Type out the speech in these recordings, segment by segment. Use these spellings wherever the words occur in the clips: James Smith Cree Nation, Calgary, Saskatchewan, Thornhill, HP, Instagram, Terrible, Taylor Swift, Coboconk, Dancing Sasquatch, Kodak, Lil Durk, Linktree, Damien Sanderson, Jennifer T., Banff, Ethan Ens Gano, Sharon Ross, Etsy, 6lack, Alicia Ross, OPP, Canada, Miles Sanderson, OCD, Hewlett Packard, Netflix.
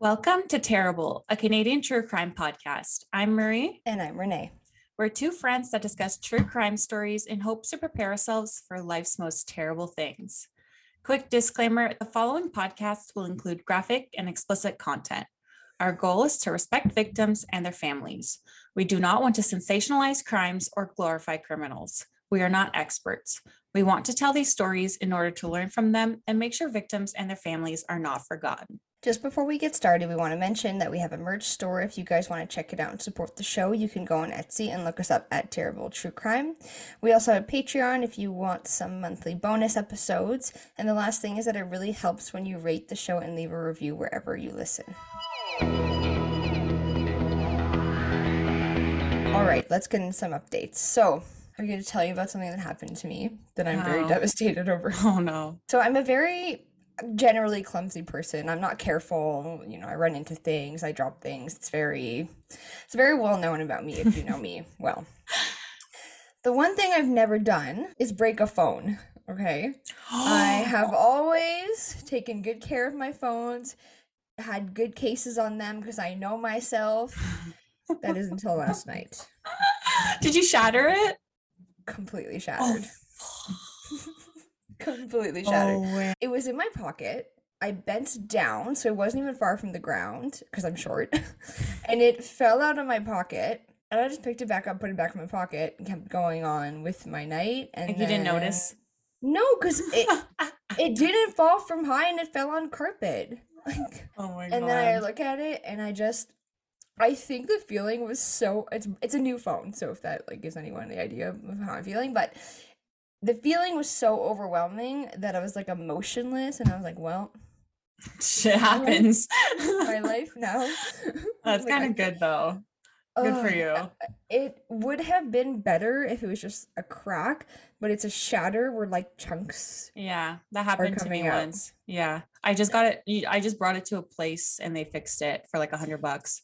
Welcome to Terrible, a Canadian true crime podcast. I'm Marie. And I'm Renee. We're two friends that discuss true crime stories in hopes to prepare ourselves for life's most terrible things. Quick disclaimer, the following podcast will include graphic and explicit content. Our goal is to respect victims and their families. We do not want to sensationalize crimes or glorify criminals. We are not experts. We want to tell these stories in order to learn from them and make sure victims and their families are not forgotten. Just before we get started, we want to mention that we have a merch store. If you guys want to check it out and support the show, you can go on Etsy and look us up at Terrible True Crime. We also have Patreon if you want some monthly bonus episodes. And the last thing is that it really helps when you rate the show and leave a review wherever you listen. All right, let's get into some updates. So, I'm going to tell you about something that happened to me that I'm very devastated over. Oh, no. So I'm a very generally clumsy person. I'm not careful. You know, I run into things. I drop things. It's very well known about me if you know me well. The one thing I've never done is break a phone, okay? I have always taken good care of my phones, had good cases on them because I know myself. That is until last night. Did you shatter it? Completely shattered. Completely shattered. Oh, it was in my pocket. I bent down, so it wasn't even far from the ground because I'm short, and it fell out of my pocket. And I just picked it back up, put it back in my pocket, and kept going on with my night. And you didn't notice? No, because it didn't fall from high, and it fell on carpet. Like, oh my god! And then I look at it, and I think the feeling was it's a new phone, so if that gives anyone the idea of how I'm feeling, but the feeling was so overwhelming that I was emotionless, and I was like, well, shit happens. My life now. That's kind of good though. Good for you. It would have been better if it was just a crack, but it's a shatter where chunks. Yeah, that happened to me once. Yeah, I just got it. I just brought it to a place, and they fixed it for $100.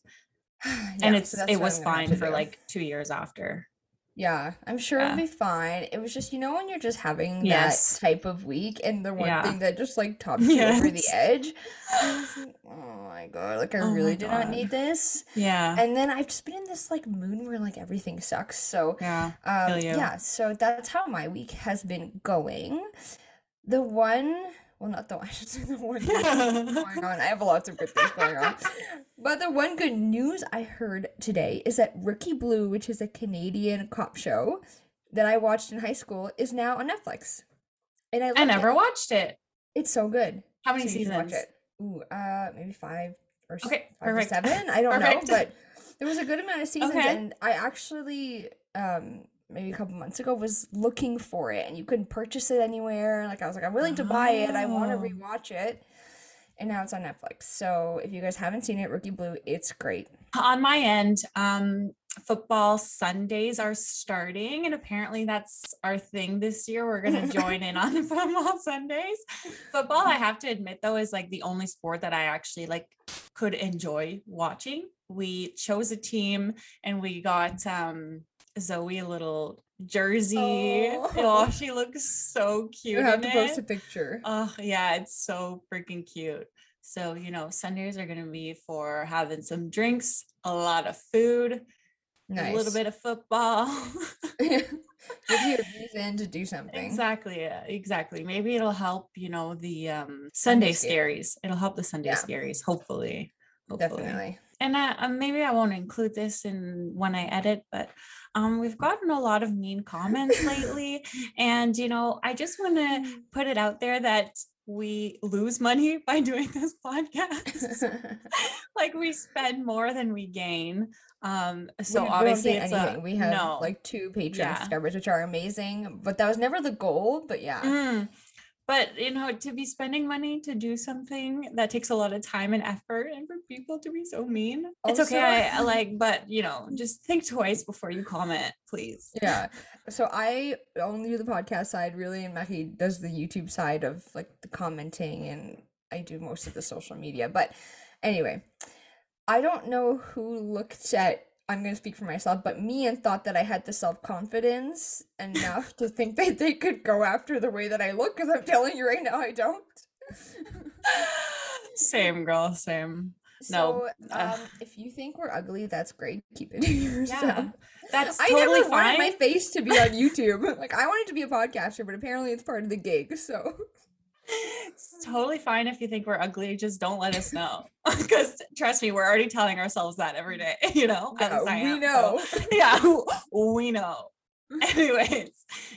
Yeah, and it was fine for 2 years after. Yeah, I'm sure it'll be fine. It was just, when you're just having that type of week and the one thing that just tops you over the edge. I was like, oh my god, I really did not need this. Yeah. And then I've just been in this moon where everything sucks. So yeah, so that's how my week has been going. I should say the one good news going on. I have lots of good things going on. But the one good news I heard today is that Rookie Blue, which is a Canadian cop show that I watched in high school, is now on Netflix. And I never watched it. It's so good. How many seasons? Maybe five or seven. I don't know, but there was a good amount of seasons, and I actually maybe a couple months ago was looking for it, and you couldn't purchase it anywhere. I was I'm willing to buy it. I want to rewatch it. And now it's on Netflix. So if you guys haven't seen it, Rookie Blue, it's great. On my end, football Sundays are starting, and apparently that's our thing this year. We're going to join in on football Sundays. Football, I have to admit though, is the only sport that I actually could enjoy watching. We chose a team, and we got Zoe a little jersey. Oh, she looks so cute. You have to post a picture. Oh yeah, it's so freaking cute. So Sundays are gonna be for having some drinks, a lot of food, nice, a little bit of football. Give you a reason to do something. Exactly. Maybe it'll help the Sunday scaries. It'll help the Sunday scaries, hopefully. Definitely. And maybe I won't include this in when I edit, but we've gotten a lot of mean comments lately. And, I just want to put it out there that we lose money by doing this podcast. We spend more than we gain. So obviously it's we have two Patreon subscribers, which are amazing, but that was never the goal. But yeah. But, to be spending money to do something that takes a lot of time and effort, and for people to be so mean, also, it's okay. But, just think twice before you comment, please. Yeah. So I only do the podcast side, really, and Marie does the YouTube side of, the commenting, and I do most of the social media. But anyway, I don't know who looked at, I'm going to speak for myself, but me, and thought that I had the self-confidence enough to think that they could go after the way that I look, because I'm telling you right now, I don't. Same, girl, same. So, no. If you think we're ugly, that's great. Keep it to yourself. Yeah, that's totally I never fine. Wanted my face to be on YouTube. Like, I wanted to be a podcaster, but apparently it's part of the gig, so... It's totally fine if you think we're ugly. Just don't let us know, because trust me, we're already telling ourselves that every day, you know? Yeah, we know. So, yeah, we know. Anyways,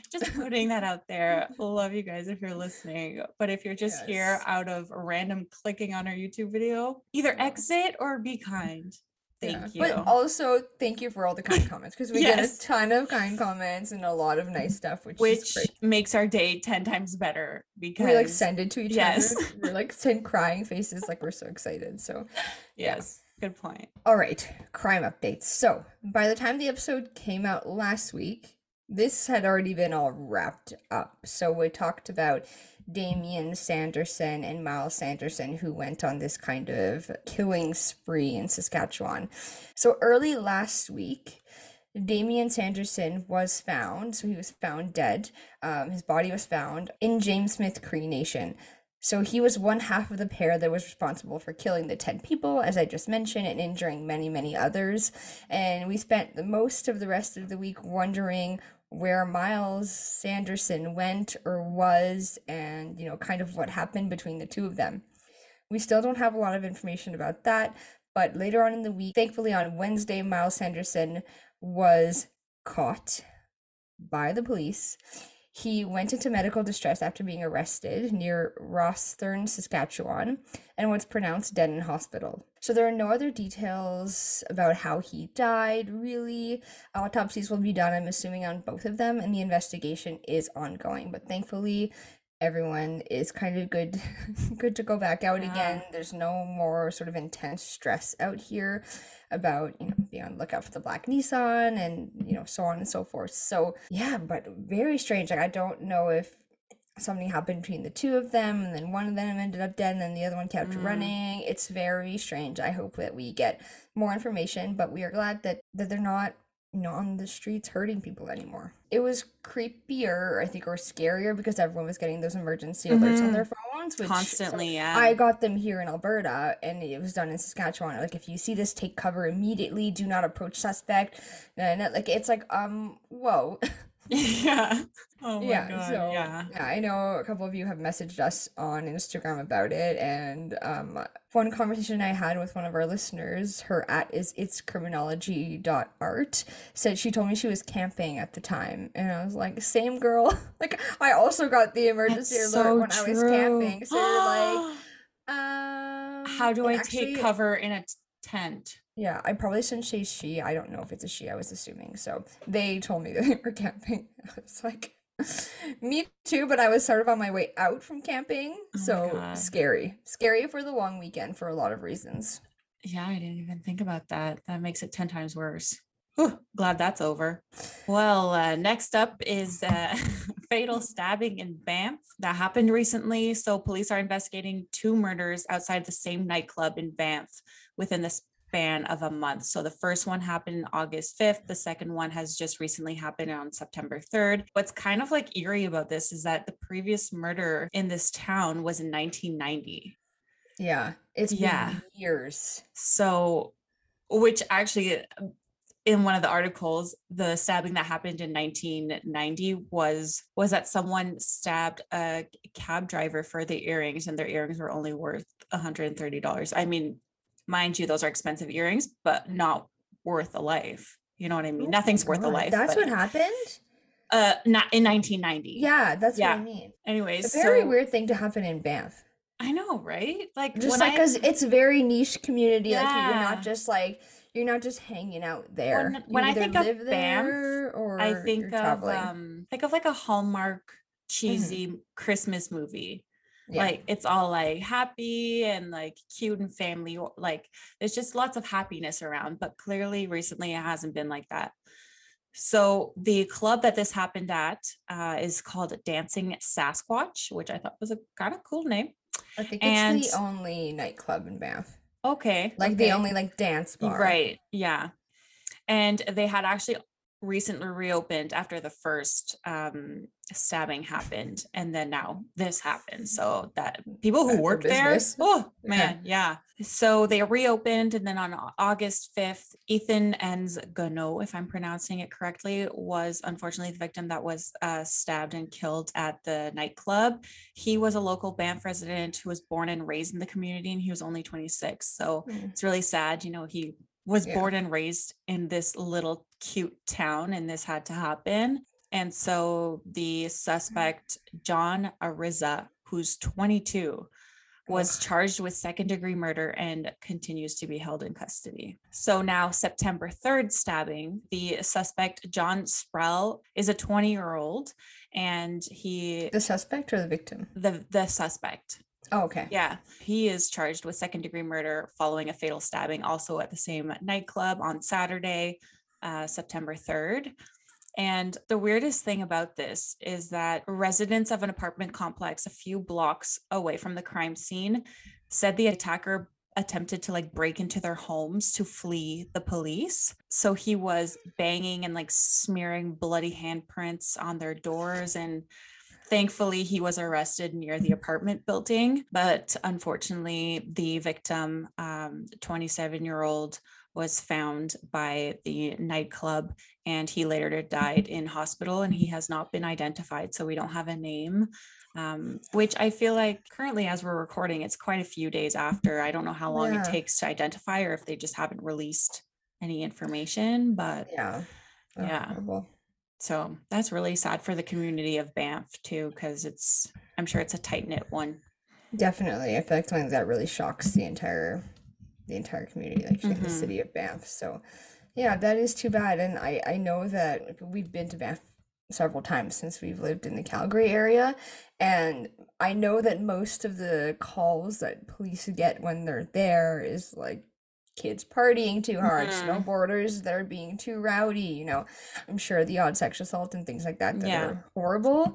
just putting that out there. Love you guys if you're listening, but if you're just yes. here out of random clicking on our YouTube video, either exit or be kind. Thank yeah. you. But also thank you for all the kind comments, because we yes. get a ton of kind comments and a lot of nice stuff, which makes our day 10 times better, because we like send it to each yes. other. We're like send crying faces, like we're so excited. So yes, yeah. Good point. All right, crime updates. So by the time the episode came out last week, this had already been all wrapped up. So we talked about Damien Sanderson and Miles Sanderson, who went on this kind of killing spree in Saskatchewan. So early last week, Damien Sanderson was found. So he was found dead. His body was found in James Smith Cree Nation. So he was one half of the pair that was responsible for killing the 10 people, as I just mentioned, and injuring many, many others. And we spent the most of the rest of the week wondering where Miles Sanderson went or was, and, you know, kind of what happened between the two of them. We still don't have a lot of information about that, but later on in the week, thankfully on Wednesday, Miles Sanderson was caught by the police. He went into medical distress after being arrested near Rosthern, Saskatchewan, and was pronounced dead in hospital. So there are no other details about how he died, really. Autopsies will be done, I'm assuming, on both of them, and the investigation is ongoing. But thankfully, everyone is kind of good to go back out yeah. again. There's no more sort of intense stress out here about, you know, being on the lookout for the black Nissan and, you know, so on and so forth. So yeah, but very strange. Like, I don't know if something happened between the two of them, and then one of them ended up dead, and then the other one kept running. It's very strange. I hope that we get more information, but we are glad that they're not, you know, on the streets hurting people anymore. It was creepier, I think, or scarier, because everyone was getting those emergency alerts on their phones, which constantly. So yeah, I got them here in Alberta, and it was done in Saskatchewan. Like, if you see this, take cover immediately. Do not approach suspect. And like, it's like, whoa. Yeah. Oh my yeah, God. So, yeah, I know a couple of you have messaged us on Instagram about it, and one conversation I had with one of our listeners, her at is itscriminology.art, said she told me she was camping at the time, and I was like, same girl. Like, I also got the emergency alert so when true. I was camping. So you're like, how do I take cover in a tent? Yeah, I probably shouldn't say she. I don't know if it's a she, I was assuming. So they told me that they were camping. I was like, me too, but I was sort of on my way out from camping. Oh, so scary. Scary for the long weekend for a lot of reasons. Yeah, I didn't even think about that. That makes it 10 times worse. Whew, glad that's over. Well, next up is fatal stabbing in Banff that happened recently. So police are investigating two murders outside the same nightclub in Banff within the span of a month. So the first one happened August 5th. The second one has just recently happened on September 3rd. What's kind of like eerie about this is that the previous murder in this town was in 1990. Yeah, it's been years. So, which actually in one of the articles, the stabbing that happened in 1990 was that someone stabbed a cab driver for the earrings, and their earrings were only worth $130. I mean, mind you, those are expensive earrings, but not worth a life. You know what I mean? Oh, nothing's worth a life. That's what happened? Not in 1990. Yeah, that's what I mean. Anyways. It's a very weird thing to happen in Banff. I know, right? Like, just like, because it's a very niche community. Yeah. Like, you're not just hanging out there. When I think of Banff, or I think of like a Hallmark cheesy Christmas movie. Yeah. Like, it's all like happy and like cute and family, like there's just lots of happiness around, but clearly recently it hasn't been like that. So the club that this happened at is called Dancing Sasquatch, which I thought was a kind of cool name. I think it's the only nightclub in Banff. Okay. Like the only like dance bar. Right. Yeah. And they had actually recently reopened after the first stabbing happened, and then now this happened. So that people who work there, oh man, yeah. So they reopened, and then on August 5th, Ethan Ens Gano, if I'm pronouncing it correctly, was unfortunately the victim that was stabbed and killed at the nightclub. He was a local Banff resident who was born and raised in the community, and he was only 26. So it's really sad, you know, he was born and raised in this little cute town, and this had to happen. And so the suspect, John Ariza, who's 22, was charged with second-degree murder and continues to be held in custody. So now, September 3rd stabbing, the suspect, John Sprell, is a 20-year-old, and he... The suspect or the victim? The suspect. Oh, okay. Yeah. He is charged with second-degree murder following a fatal stabbing, also at the same nightclub on Saturday, September 3rd. And the weirdest thing about this is that residents of an apartment complex a few blocks away from the crime scene said the attacker attempted to break into their homes to flee the police. So he was banging and smearing bloody handprints on their doors, and thankfully, he was arrested near the apartment building, but unfortunately, the victim, 27-year-old, was found by the nightclub, and he later died in hospital, and he has not been identified, so we don't have a name, which I feel like currently as we're recording, it's quite a few days after. I don't know how long it takes to identify, or if they just haven't released any information, but horrible. So that's really sad for the community of Banff too, because I'm sure it's a tight-knit one. Definitely. I feel like something that really shocks the entire community, the city of Banff. So yeah, that is too bad. And I know that we've been to Banff several times since we've lived in the Calgary area. And I know that most of the calls that police get when they're there is kids partying too hard, snowboarders that are being too rowdy, I'm sure the odd sexual assault and things like that are horrible,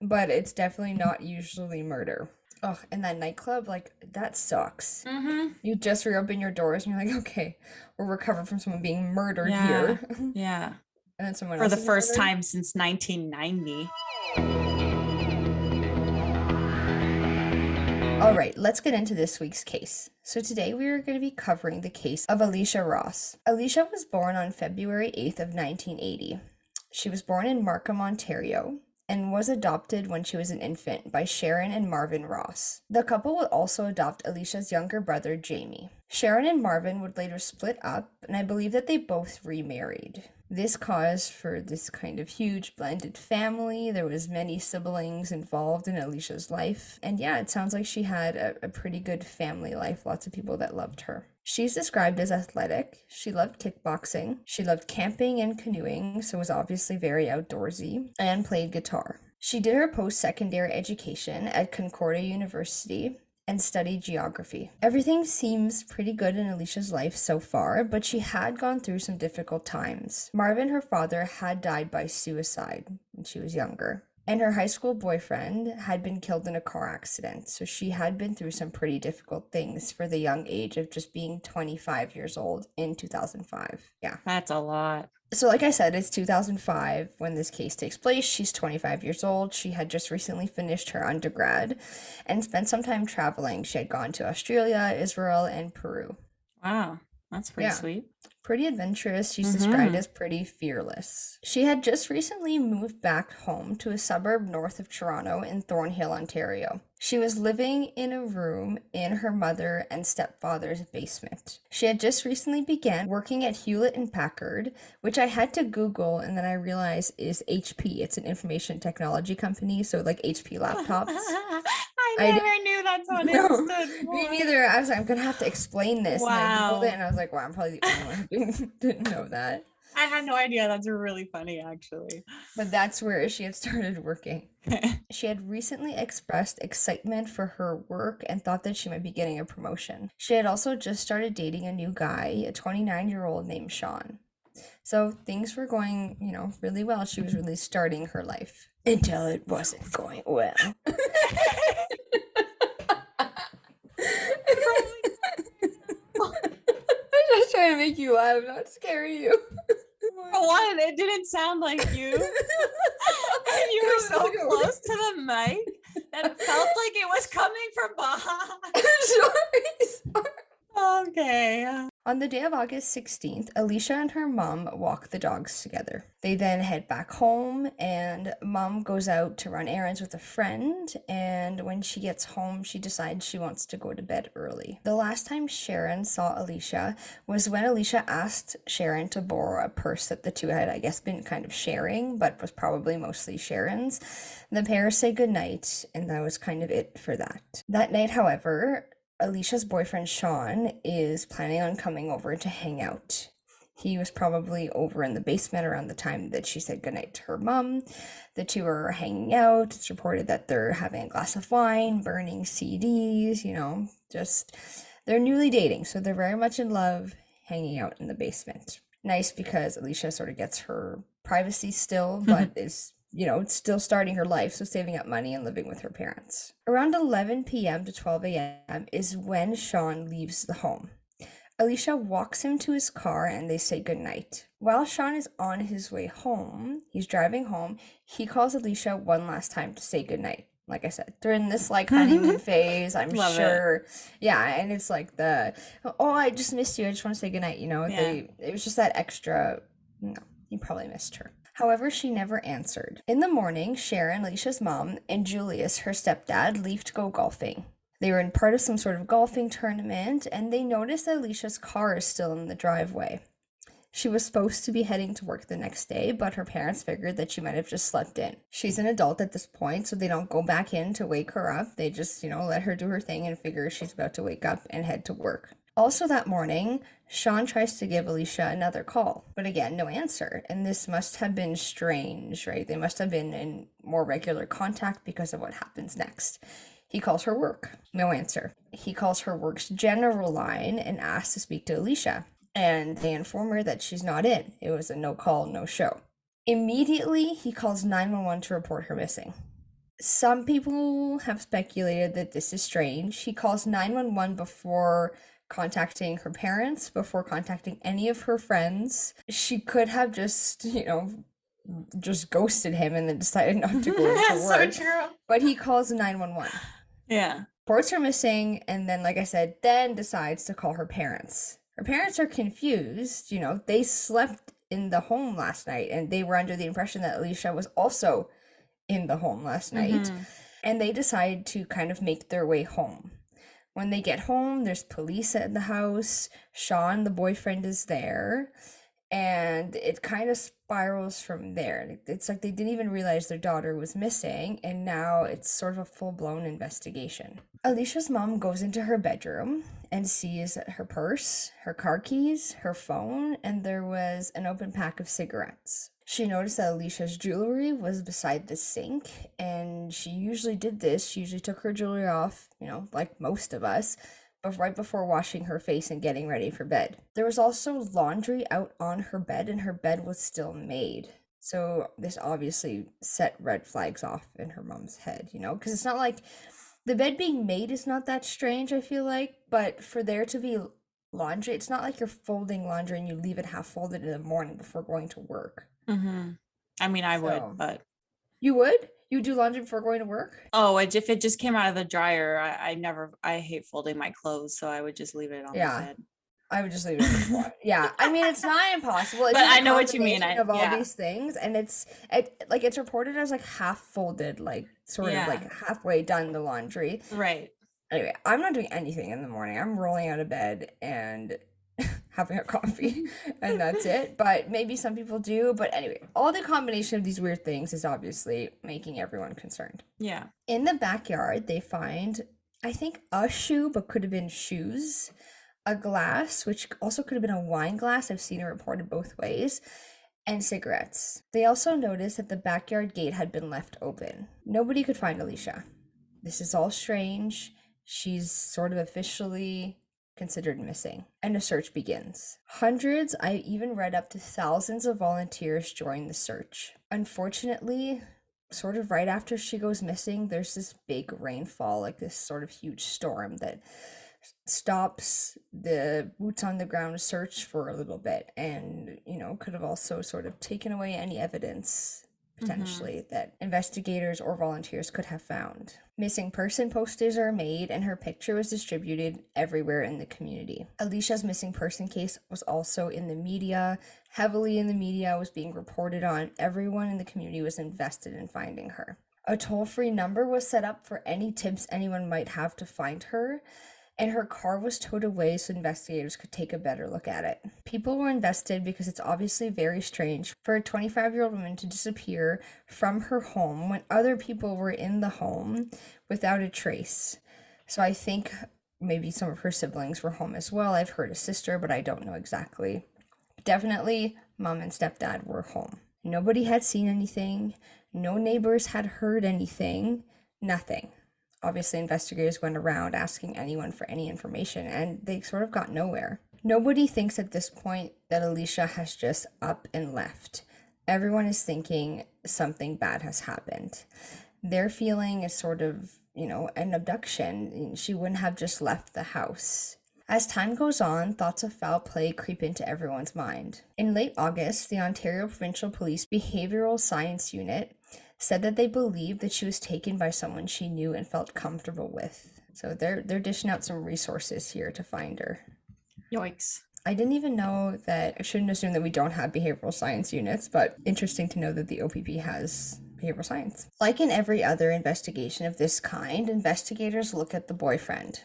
but it's definitely not usually murder. Oh, and that nightclub, that sucks. Mm-hmm. You just reopen your doors and you're okay, we're recovered from someone being murdered here. Yeah. And then someone else for the first time since 1990. All right, let's get into this week's case. So today we are going to be covering the case of Alicia Ross. Alicia was born on February 8th of 1980. She was born in Markham, Ontario, and was adopted when she was an infant by Sharon and Marvin Ross. The couple would also adopt Alicia's younger brother, Jamie. Sharon and Marvin would later split up, and I believe that they both remarried. This caused for this kind of huge blended family. There was many siblings involved in Alicia's life. And yeah, it sounds like she had a pretty good family life. Lots of people that loved her. She's described as athletic. She loved kickboxing. She loved camping and canoeing, so was obviously very outdoorsy, and played guitar. She did her post-secondary education at Concordia University and studied geography. Everything seems pretty good in Alicia's life so far, but she had gone through some difficult times. Marvin, her father, had died by suicide when she was younger, and her high school boyfriend had been killed in a car accident, so she had been through some pretty difficult things for the young age of just being 25 years old in 2005. Yeah. That's a lot. So like I said, it's 2005 when this case takes place. She's 25 years old. She had just recently finished her undergrad and spent some time traveling. She had gone to Australia, Israel, and Peru. Wow, that's pretty sweet. Pretty adventurous. She's described as pretty fearless. She had just recently moved back home to a suburb north of Toronto in Thornhill, Ontario. She was living in a room in her mother and stepfather's basement. She had just recently began working at Hewlett and Packard, which I had to Google, and then I realized is HP. It's an information technology company, so HP laptops. I never knew that's what it stood for. Me neither. I was I'm gonna have to explain this. Wow. And I Googled it, and I was wow, I'm probably the only one who didn't know that. I had no idea. That's really funny, actually. But that's where she had started working. She had recently expressed excitement for her work and thought that she might be getting a promotion. She had also just started dating a new guy, a 29-year-old named Sean. So things were going, really well. She was really starting her life. Until it wasn't going well. I'm just trying to make you laugh, not scare you. one, it didn't sound like you. And you were so close to the mic that it felt like it was coming from behind. Sorry. Okay. On the day of August 16th, Alicia and her mom walk the dogs together. They then head back home, and mom goes out to run errands with a friend, and when she gets home, she decides she wants to go to bed early. The last time Sharon saw Alicia was when Alicia asked Sharon to borrow a purse that the two had, I guess, been kind of sharing, but was probably mostly Sharon's. The pair say goodnight, and that was kind of it for that. That night, however, Alicia's boyfriend, Sean, is planning on coming over to hang out. He was probably over in the basement around the time that she said goodnight to her mom. The two are hanging out. It's reported that they're having a glass of wine, burning CDs, you know, just, they're newly dating, so they're very much in love, hanging out in the basement. Nice, because Alicia sort of gets her privacy still, but is, you know, still starting her life, so saving up money and living with her parents. Around 11 p.m. to 12 a.m. is when Sean leaves the home. Alicia walks him to his car and they say goodnight. While Sean is on his way home, he's driving home, he calls Alicia one last time to say goodnight. Like I said, they're in this like honeymoon phase, I'm Love sure. It. Yeah, and it's like the, oh, I just missed you, I just want to say goodnight, you know. Yeah. It was just that extra, no, you probably missed her. However, she never answered. In the morning, Sharon, Alicia's mom, and Julius, her stepdad, leave to go golfing. They were in part of some sort of golfing tournament, and they noticed that Alicia's car is still in the driveway. She was supposed to be heading to work the next day, but her parents figured that she might have just slept in. She's an adult at this point, so they don't go back in to wake her up. They just, you know, let her do her thing and figure she's about to wake up and head to work. Also that morning, Sean tries to give Alicia another call, but again, no answer. And this must have been strange, right? They must have been in more regular contact because of what happens next. He calls her work, no answer. He calls her work's general line and asks to speak to Alicia, and they inform her that she's not in. It was a no call, no show. Immediately, he calls 911 to report her missing. Some people have speculated that this is strange. He calls 911 before contacting her parents, before contacting any of her friends. She could have just, you know, just ghosted him and then decided not to go to work. So true. But he calls 911. Yeah. Reports are missing, and then, like I said, then decides to call her parents. Her parents are confused, you know, they slept in the home last night, and they were under the impression that Alicia was also in the home last night, and they decide to kind of make their way home. When they get home, there's police at the house. Sean, the boyfriend, is there. And it kind of spirals from there. It's like they didn't even realize their daughter was missing, and now it's sort of a full-blown investigation. Alicia's mom goes into her bedroom and sees her purse, her car keys, her phone, and there was an open pack of cigarettes. She noticed that Alicia's jewelry was beside the sink, and she usually did this. She usually took her jewelry off, you know, like most of us, but right before washing her face and getting ready for bed. There was also laundry out on her bed, and her bed was still made. So this obviously set red flags off in her mom's head, you know, because it's not like the bed being made is not that strange, I feel like, but for there to be laundry, it's not like you're folding laundry and you leave it half folded in the morning before going to work. I mean, I would, but you would? You do laundry before going to work? Oh, if it just came out of the dryer, I hate folding my clothes, so I would just leave it on my bed. I would just leave it. Yeah, I mean, it's not impossible. It's but I know what you mean. Of all these things, and it's reported as like half folded, like sort of like halfway done the laundry. Right. Anyway, I'm not doing anything in the morning. I'm rolling out of bed and having a coffee, and that's it. But maybe some people do. But anyway, all the combination of these weird things is obviously making everyone concerned. Yeah. In the backyard, they find, I think, a shoe, but could have been shoes, a glass, which also could have been a wine glass. I've seen it reported both ways, and cigarettes. They also noticed that the backyard gate had been left open. Nobody could find Alicia. This is all strange. She's sort of officially considered missing, and a search begins. Hundreds, I even read up to thousands of volunteers join the search. Unfortunately, sort of right after she goes missing, there's this big rainfall, like this sort of huge storm that stops the boots on the ground search for a little bit, and, you know, could have also sort of taken away any evidence potentially that investigators or volunteers could have found. Missing person posters are made, and her picture was distributed everywhere in the community. Alicia's missing person case was also in the media, heavily in the media, was being reported on. Everyone in the community was invested in finding her. A toll-free number was set up for any tips anyone might have to find her, and her car was towed away so investigators could take a better look at it. People were invested because it's obviously very strange for a 25-year-old woman to disappear from her home when other people were in the home without a trace. So I think maybe some of her siblings were home as well. I've heard a sister, but I don't know exactly. Definitely, mom and stepdad were home. Nobody had seen anything. No neighbors had heard anything. Nothing. Obviously, investigators went around asking anyone for any information, and they sort of got nowhere. Nobody thinks at this point that Alicia has just up and left. Everyone is thinking something bad has happened. Their feeling is sort of, you know, an abduction. She wouldn't have just left the house. As time goes on, thoughts of foul play creep into everyone's mind. In late August, the Ontario Provincial Police Behavioral Science Unit said that they believed that she was taken by someone she knew and felt comfortable with. So they're dishing out some resources here to find her. Yikes. I didn't even know that. I shouldn't assume that we don't have behavioral science units, but interesting to know that the OPP has behavioral science. Like in every other investigation of this kind, investigators look at the boyfriend.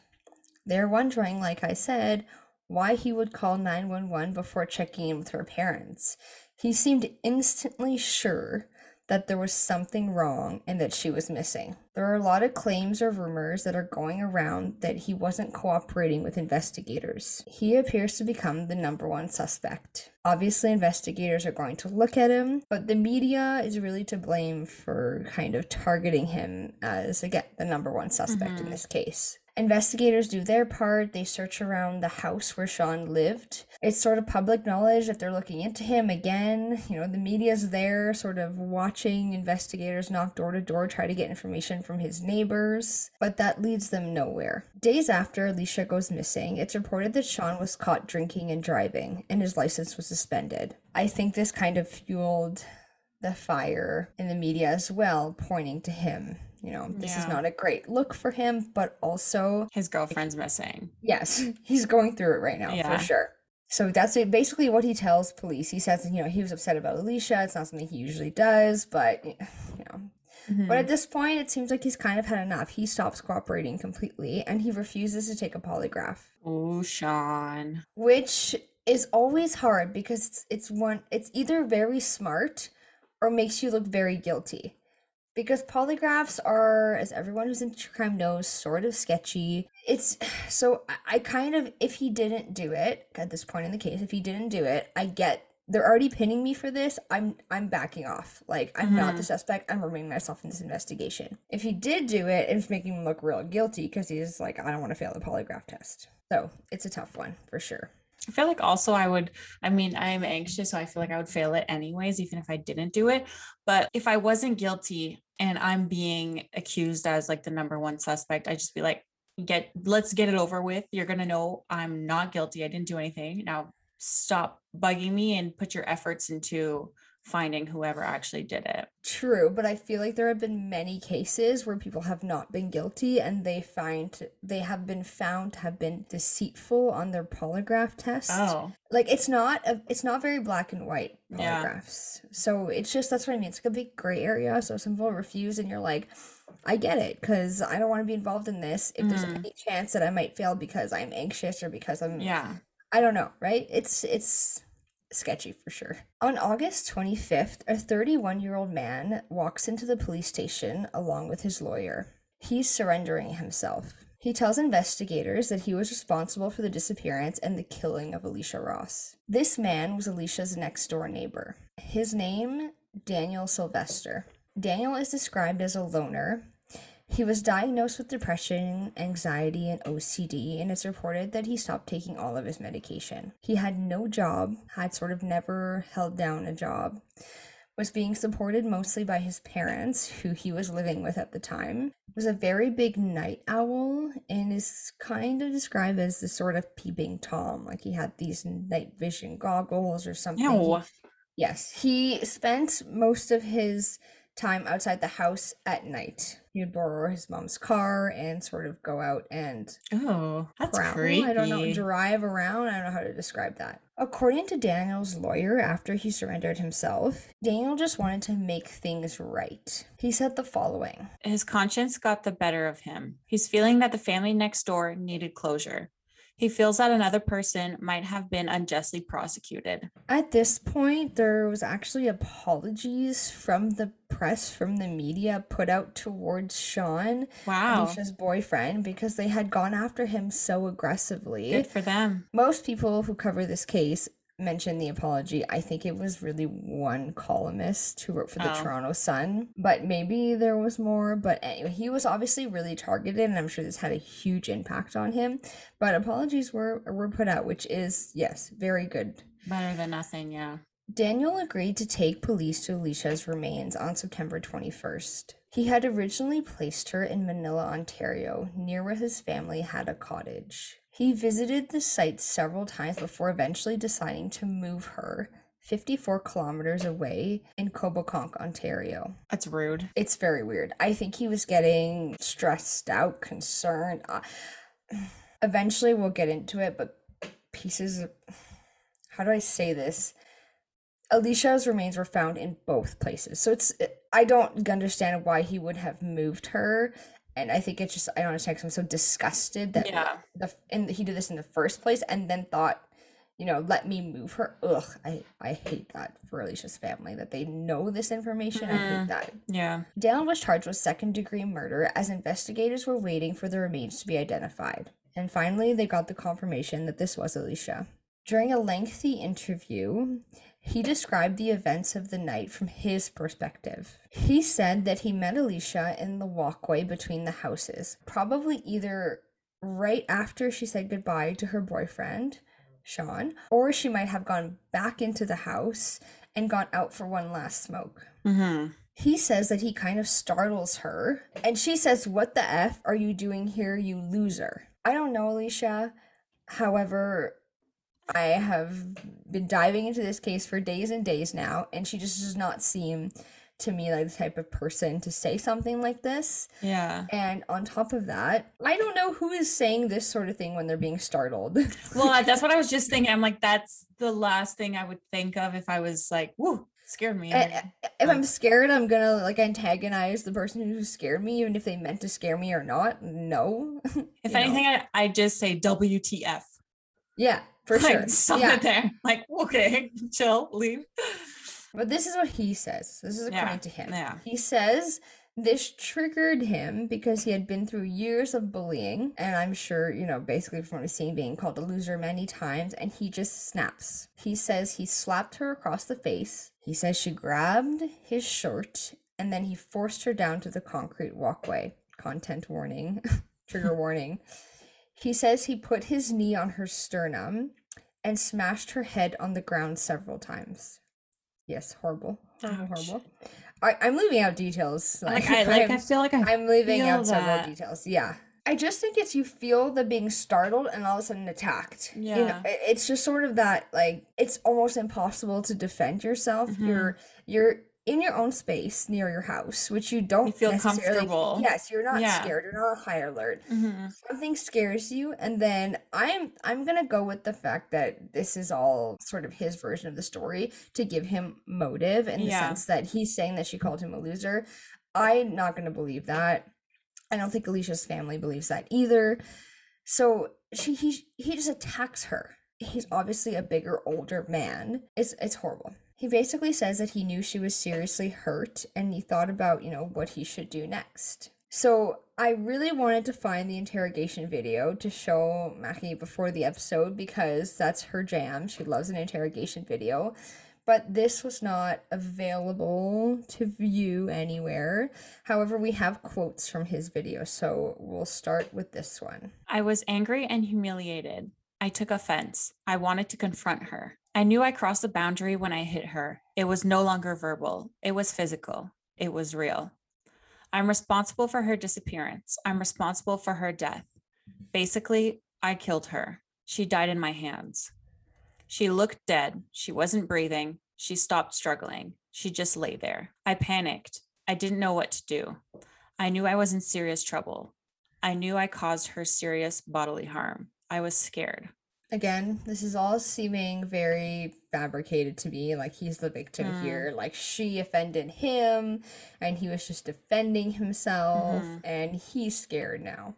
They're wondering, like I said, why he would call 911 before checking in with her parents. He seemed instantly sure that there was something wrong and that she was missing. There are a lot of claims or rumors that are going around that he wasn't cooperating with investigators. He appears to become the #1 suspect. Obviously, investigators are going to look at him, but the media is really to blame for kind of targeting him as, again, the #1 suspect in this case. Investigators do their part. They search around the house where Sean lived. It's sort of public knowledge that they're looking into him again. You know, the media's there sort of watching investigators knock door to door, try to get information from his neighbors, but that leads them nowhere. Days after Alicia goes missing, it's reported that Sean was caught drinking and driving, and his license was suspended. I think this kind of fueled the fire in the media as well, pointing to him. You know, this is not a great look for him, but also his girlfriend's missing. Yes, he's going through it right now for sure. So that's basically what he tells police. He says, you know, he was upset about Alicia. It's not something he usually does, but, you know. But at this point, it seems like he's kind of had enough. He stops cooperating completely, and he refuses to take a polygraph. Oh, Sean. Which is always hard because it's either very smart or makes you look very guilty. Because polygraphs are, as everyone who's into crime knows, sort of sketchy. If he didn't do it, at this point in the case, if he didn't do it, they're already pinning me for this. I'm backing off. Like, I'm not the suspect. I'm removing myself from this investigation. If he did do it, it's making him look real guilty because he's like, I don't want to fail the polygraph test. So it's a tough one for sure. I feel like also I'm anxious, so I feel like I would fail it anyways, even if I didn't do it. But if I wasn't guilty and I'm being accused as like the #1 suspect, I'd just be like, let's get it over with. You're going to know I'm not guilty. I didn't do anything. Now stop bugging me and put your efforts into finding whoever actually did it. True, but I feel like there have been many cases where people have not been guilty and they have been found to have been deceitful on their polygraph test. Oh. Like it's not very black and white polygraphs. Yeah. So it's just, that's what I mean. It's like a big gray area. So some people refuse and you're like, I get it, because I don't want to be involved in this. If there's any chance that I might fail because I'm anxious or because I'm I don't know, right? It's sketchy for sure. On August 25th, a 31-year-old man walks into the police station along with his lawyer. He's surrendering himself. He tells investigators that he was responsible for the disappearance and the killing of Alicia Ross. This man was Alicia's next-door neighbor. His name, Daniel Sylvester. Daniel is described as a loner. He was diagnosed with depression, anxiety, and OCD, and it's reported that he stopped taking all of his medication. He had no job, had sort of never held down a job, was being supported mostly by his parents, who he was living with at the time. He was a very big night owl and is kind of described as the sort of peeping Tom, like he had these night vision goggles or something. Ew. Yes, he spent most of his time outside the house at night. He would borrow his mom's car and sort of go out and creepy. I don't know, drive around. I don't know how to describe that. According to Daniel's lawyer, after he surrendered himself, Daniel just wanted to make things right. He said the following. His conscience got the better of him. He's feeling that the family next door needed closure. He feels that another person might have been unjustly prosecuted. At this point, there was actually apologies from the press, from the media, put out towards Sean, Alicia's boyfriend, because they had gone after him so aggressively. Good for them. Most people who cover this case mentioned the apology. I think it was really one columnist who wrote for the Toronto Sun, but maybe there was more. But anyway, he was obviously really targeted, and I'm sure this had a huge impact on him, but apologies were put out, which is, yes, very good. Better than nothing. Yeah. Daniel agreed to take police to Alicia's remains on September 21st. He had originally placed her in Manila, Ontario, near where his family had a cottage. He visited the site several times before eventually deciding to move her 54 kilometers away in Coboconk, Ontario. That's rude. It's very weird. I think he was getting stressed out, concerned. Eventually we'll get into it, but pieces of... How do I say this? Alicia's remains were found in both places. So it's... I don't understand why he would have moved her. And I think it's just, I don't understand, because I'm so disgusted that he did this in the first place and then thought, you know, let me move her. Ugh, I hate that for Alicia's family, that they know this information. Mm-hmm. I hate that. Yeah. Daniel was charged with second-degree murder as investigators were waiting for the remains to be identified. And finally, they got the confirmation that this was Alicia. During a lengthy interview, he described the events of the night from his perspective. He said that he met Alicia in the walkway between the houses, probably either right after she said goodbye to her boyfriend, Sean, or she might have gone back into the house and gone out for one last smoke. Mm-hmm. He says that he kind of startles her, and she says, "What the F are you doing here, you loser?" I don't know, Alicia. However, I have been diving into this case for days and days now, and she just does not seem to me like the type of person to say something like this. Yeah. And on top of that, I don't know who is saying this sort of thing when they're being startled. Well, that's what I was just thinking. I'm like, that's the last thing I would think of if I was like, woo, scared me. If I'm scared, I'm gonna like antagonize the person who scared me, even if they meant to scare me or not. No. If anything, I just say WTF. Yeah. For sure. Like, stop it there. Like, okay, chill, leave. But this is what he says. This is according to him. Yeah. He says this triggered him because he had been through years of bullying. And I'm sure, you know, basically from what we've seen, being called a loser many times. And he just snaps. He says he slapped her across the face. He says she grabbed his shirt. And then he forced her down to the concrete walkway. Content warning. Trigger warning. He says he put his knee on her sternum and smashed her head on the ground several times. Yes, horrible. Ouch. Horrible. I'm leaving out details. I feel like I'm leaving out several details. Yeah. I just think it's, you feel the being startled and all of a sudden attacked. Yeah. You know, it's just sort of that, like, it's almost impossible to defend yourself. Mm-hmm. You're in your own space near your house, which you don't, you feel comfortable. Yes, you're not scared. You're not on high alert. Mm-hmm. Something scares you, and then I'm gonna go with the fact that this is all sort of his version of the story to give him motive in the sense that he's saying that she called him a loser. I'm not gonna believe that. I don't think Alicia's family believes that either. So he just attacks her. He's obviously a bigger, older man. It's horrible. He basically says that he knew she was seriously hurt and he thought about, you know, what he should do next. So I really wanted to find the interrogation video to show Mackie before the episode because that's her jam. She loves an interrogation video, but this was not available to view anywhere. However, we have quotes from his video, so we'll start with this one. I was angry and humiliated. I took offense. I wanted to confront her. I knew I crossed the boundary when I hit her. It was no longer verbal. It was physical. It was real. I'm responsible for her disappearance. I'm responsible for her death. Basically, I killed her. She died in my hands. She looked dead. She wasn't breathing. She stopped struggling. She just lay there. I panicked. I didn't know what to do. I knew I was in serious trouble. I knew I caused her serious bodily harm. I was scared. Again, this is all seeming very fabricated to me. Like, he's the victim here. Like, she offended him, and he was just defending himself, and he's scared now.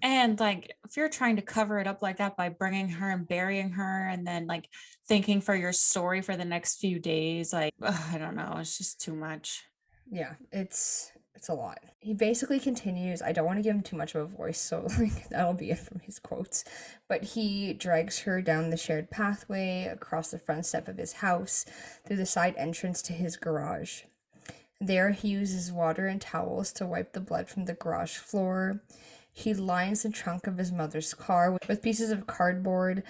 And, like, if you're trying to cover it up like that by bringing her and burying her and then, like, thinking for your story for the next few days, like, ugh, I don't know. It's just too much. Yeah, it's a lot. He basically continues. I don't want to give him too much of a voice, so like that'll be it from his quotes. But he drags her down the shared pathway, across the front step of his house, through the side entrance to his garage. There he uses water and towels to wipe the blood from the garage floor. He lines the trunk of his mother's car with pieces of cardboard.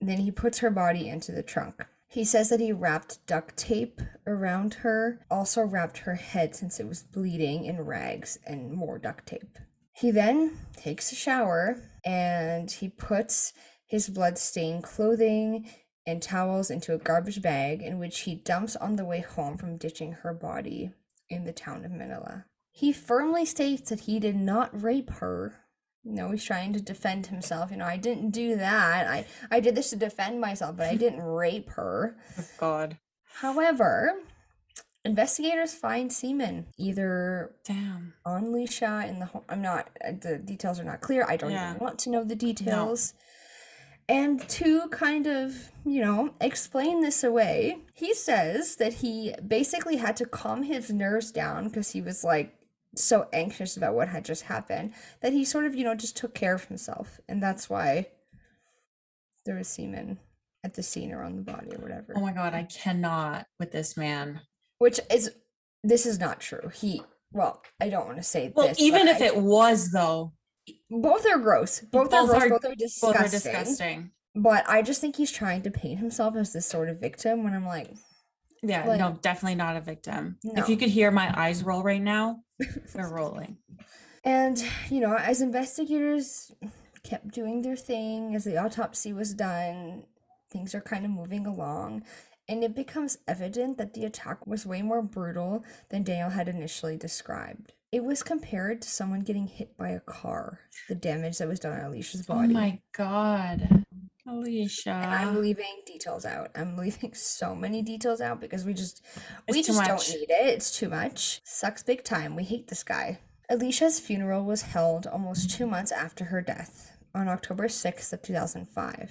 Then he puts her body into the trunk. He says that he wrapped duct tape around her, also wrapped her head since it was bleeding in rags and more duct tape. He then takes a shower and he puts his blood-stained clothing and towels into a garbage bag in which he dumps on the way home from ditching her body in the town of Manila. He firmly states that he did not rape her. No, he's trying to defend himself. You know, I didn't do that. I did this to defend myself, but I didn't rape her. Oh, God. However, investigators find semen either on Alicia in the home. The details are not clear. I don't even want to know the details. No. And to kind of, you know, explain this away, he says that he basically had to calm his nerves down because he was like, so anxious about what had just happened that he sort of, you know, just took care of himself, and that's why there was semen at the scene or on the body or whatever. Oh my God, I cannot with this man. This is not true. I don't want to say this. Well, even if it was though. Both are gross. Both are disgusting. But I just think he's trying to paint himself as this sort of victim when I'm like, yeah, like, no, definitely not a victim. No. If you could hear my eyes roll right now, they're rolling. And, you know, as investigators kept doing their thing, as the autopsy was done, things are kind of moving along. And it becomes evident that the attack was way more brutal than Daniel had initially described. It was compared to someone getting hit by a car, the damage that was done on Alicia's body. Oh my God. Alicia. And I'm leaving details out. I'm leaving so many details out because we just don't need it. It's too much. Sucks big time. We hate this guy. Alicia's funeral was held almost 2 months after her death on October 6th of 2005.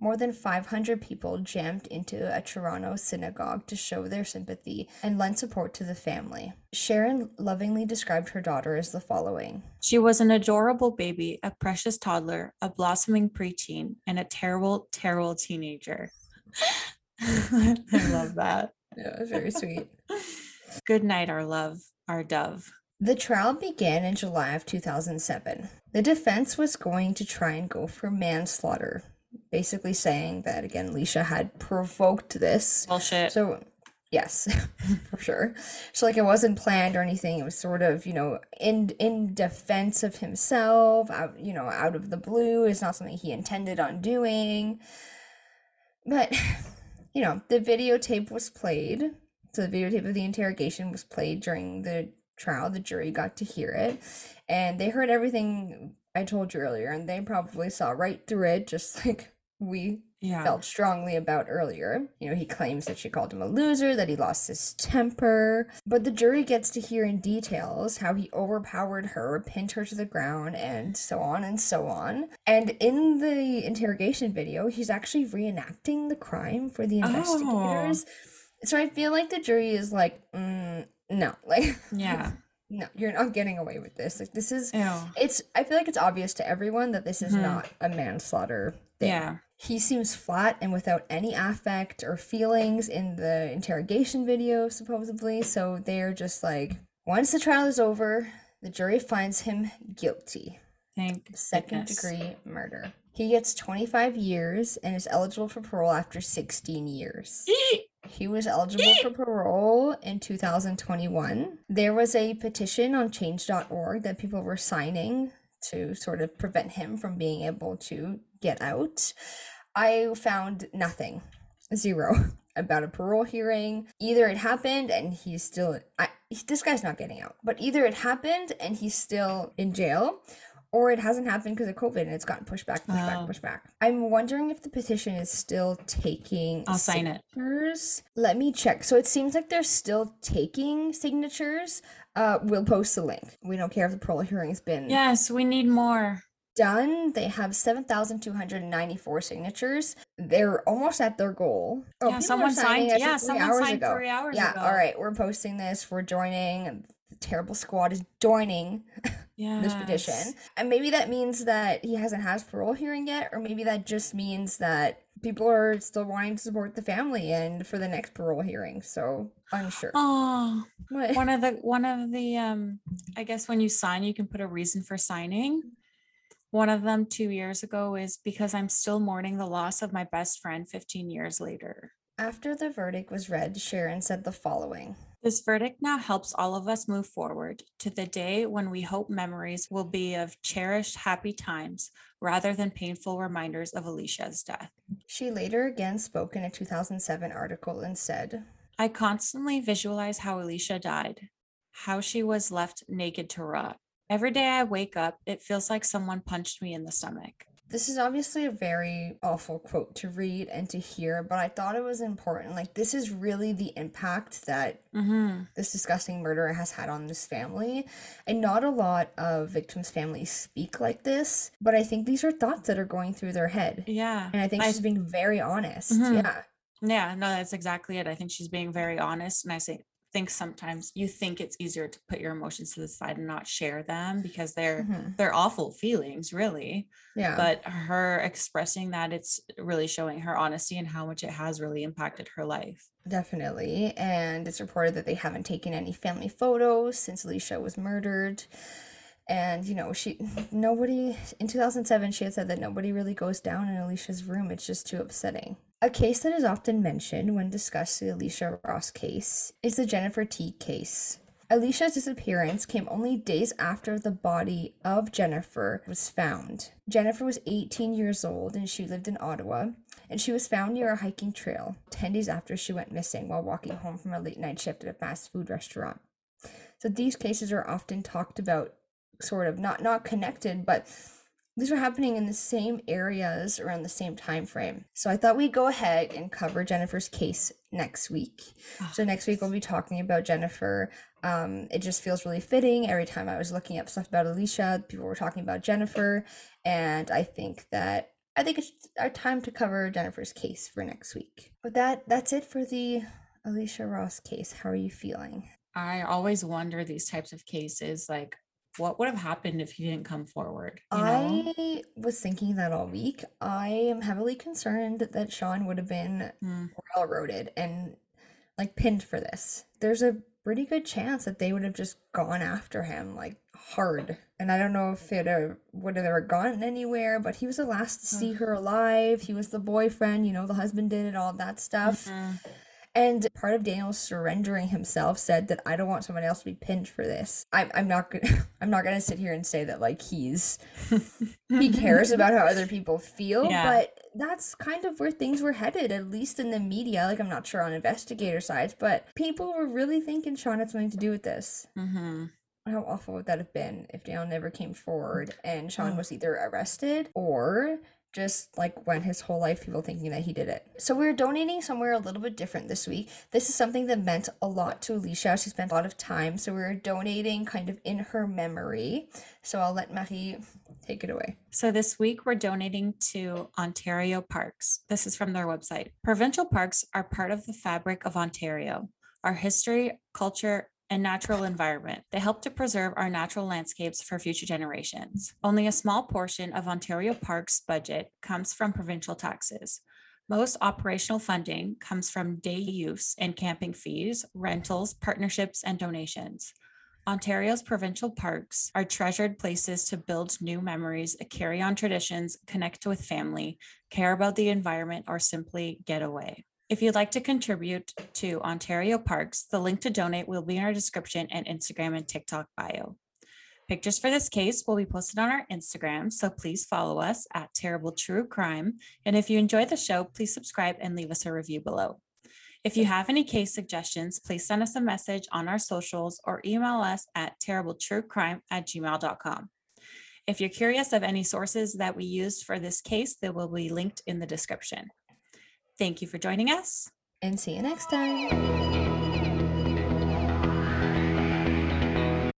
More than 500 people jammed into a Toronto synagogue to show their sympathy and lend support to the family. Sharon lovingly described her daughter as the following. She was an adorable baby, a precious toddler, a blossoming preteen, and a terrible, terrible teenager. I love that. Yeah, it was very sweet. Good night, our love, our dove. The trial began in July of 2007. The defense was going to try and go for manslaughter, basically saying that, again, Alicia had provoked this. Bullshit. So, yes, for sure. So, like, it wasn't planned or anything. It was sort of, you know, in defense of himself, out, you know, out of the blue. It's not something he intended on doing. But, you know, the videotape was played. So the videotape of the interrogation was played during the trial. The jury got to hear it. And they heard everything I told you earlier, and they probably saw right through it, just like we felt strongly about earlier. You know, he claims that she called him a loser, that he lost his temper, but the jury gets to hear in details how he overpowered her, pinned her to the ground, and so on and so on. And in the interrogation video, he's actually reenacting the crime for the investigators. Oh. So I feel like the jury is like, no, like, yeah. No, you're not getting away with this. Like, this is, it's, I feel like it's obvious to everyone that this is not a manslaughter thing. Yeah. He seems flat and without any affect or feelings in the interrogation video, supposedly. So they're just like, once the trial is over, the jury finds him guilty. Thank goodness. Second degree murder. He gets 25 years and is eligible for parole after 16 years. He was eligible for parole in 2021. There was a petition on change.org that people were signing to sort of prevent him from being able to get out. I found nothing, zero, about a parole hearing. Either it happened and he's still, this guy's not getting out, but either it happened and he's still in jail, or it hasn't happened because of COVID and it's gotten pushed back. I'm wondering if the petition is still taking signatures. Let me check. So it seems like they're still taking signatures. We'll post the link. We don't care if the parole hearing's been. Yes, we need more. Done. They have 7,294 signatures. They're almost at their goal. Oh, yeah, someone signed. Yeah, someone signed 3 hours ago. Yeah. All right, we're posting this. We're joining. The Terrible Squad is joining. Yes. This petition. And maybe that means that he hasn't had his parole hearing yet, or maybe that just means that people are still wanting to support the family and for the next parole hearing. So unsure. Oh, what? One of the I guess when you sign, you can put a reason for signing. One of them 2 years ago is because I'm still mourning the loss of my best friend 15 years later. After the verdict was read, Sharon said the following. This verdict now helps all of us move forward to the day when we hope memories will be of cherished happy times rather than painful reminders of Alicia's death. She later again spoke in a 2007 article and said, I constantly visualize how Alicia died, how she was left naked to rot. Every day I wake up, it feels like someone punched me in the stomach. This is obviously a very awful quote to read and to hear, but I thought it was important. Like, this is really the impact that this disgusting murderer has had on this family. And not a lot of victims' families speak like this, but I think these are thoughts that are going through their head. Yeah. And I think she's being very honest. Mm-hmm. Yeah. Yeah, no, that's exactly it. I think she's being very honest. And I think sometimes you think it's easier to put your emotions to the side and not share them because they're awful feelings, really. Yeah. But her expressing that, it's really showing her honesty and how much it has really impacted her life. Definitely. And it's reported that they haven't taken any family photos since Alicia was murdered. And, you know, in 2007, she had said that nobody really goes down in Alicia's room. It's just too upsetting. A case that is often mentioned when discussing the Alicia Ross case is the Jennifer T. case. Alicia's disappearance came only days after the body of Jennifer was found. Jennifer was 18 years old and she lived in Ottawa, and she was found near a hiking trail 10 days after she went missing while walking home from a late night shift at a fast food restaurant. So these cases are often talked about, sort of not connected, but these were happening in the same areas around the same time frame. So I thought we'd go ahead and cover Jennifer's case next week. So next week we'll be talking about Jennifer. It just feels really fitting. Every time I was looking up stuff about Alicia, people were talking about Jennifer. And I think it's our time to cover Jennifer's case for next week. But that's it for the Alicia Ross case. How are you feeling? I always wonder these types of cases, like, what would have happened if he didn't come forward? You know? I was thinking that all week. I am heavily concerned that Sean would have been railroaded and like pinned for this. There's a pretty good chance that they would have just gone after him like hard. And I don't know if it would have ever gotten anywhere, but he was the last to see her alive. He was the boyfriend, you know, the husband did it, all that stuff. Mm-hmm. And part of Daniel surrendering himself said that I don't want someone else to be pinned for this. I'm not gonna sit here and say that like he cares about how other people feel, but that's kind of where things were headed, at least in the media. Like, I'm not sure on investigator sides, but people were really thinking Sean had something to do with this. Mm-hmm. How awful would that have been if Daniel never came forward and Sean was either arrested or just like went his whole life people thinking that he did it. So we're donating somewhere a little bit different this week. This is something that meant a lot to Alicia. She spent a lot of time. So we're donating kind of in her memory. So I'll let Marie take it away. So this week we're donating to Ontario Parks. This is from their website. Provincial parks are part of the fabric of Ontario, our history, culture, and natural environment. They help to preserve our natural landscapes for future generations. Only a small portion of Ontario Parks' budget comes from provincial taxes. Most operational funding comes from day use and camping fees, rentals, partnerships, and donations. Ontario's provincial parks are treasured places to build new memories, carry on traditions, connect with family, care about the environment, or simply get away. If you'd like to contribute to Ontario Parks, the link to donate will be in our description and Instagram and TikTok bio. Pictures for this case will be posted on our Instagram, so please follow us at Terrible True Crime. And if you enjoyed the show, please subscribe and leave us a review below. If you have any case suggestions, please send us a message on our socials or email us at terribletruecrime@gmail.com. If you're curious of any sources that we used for this case, they will be linked in the description. Thank you for joining us. And see you next time.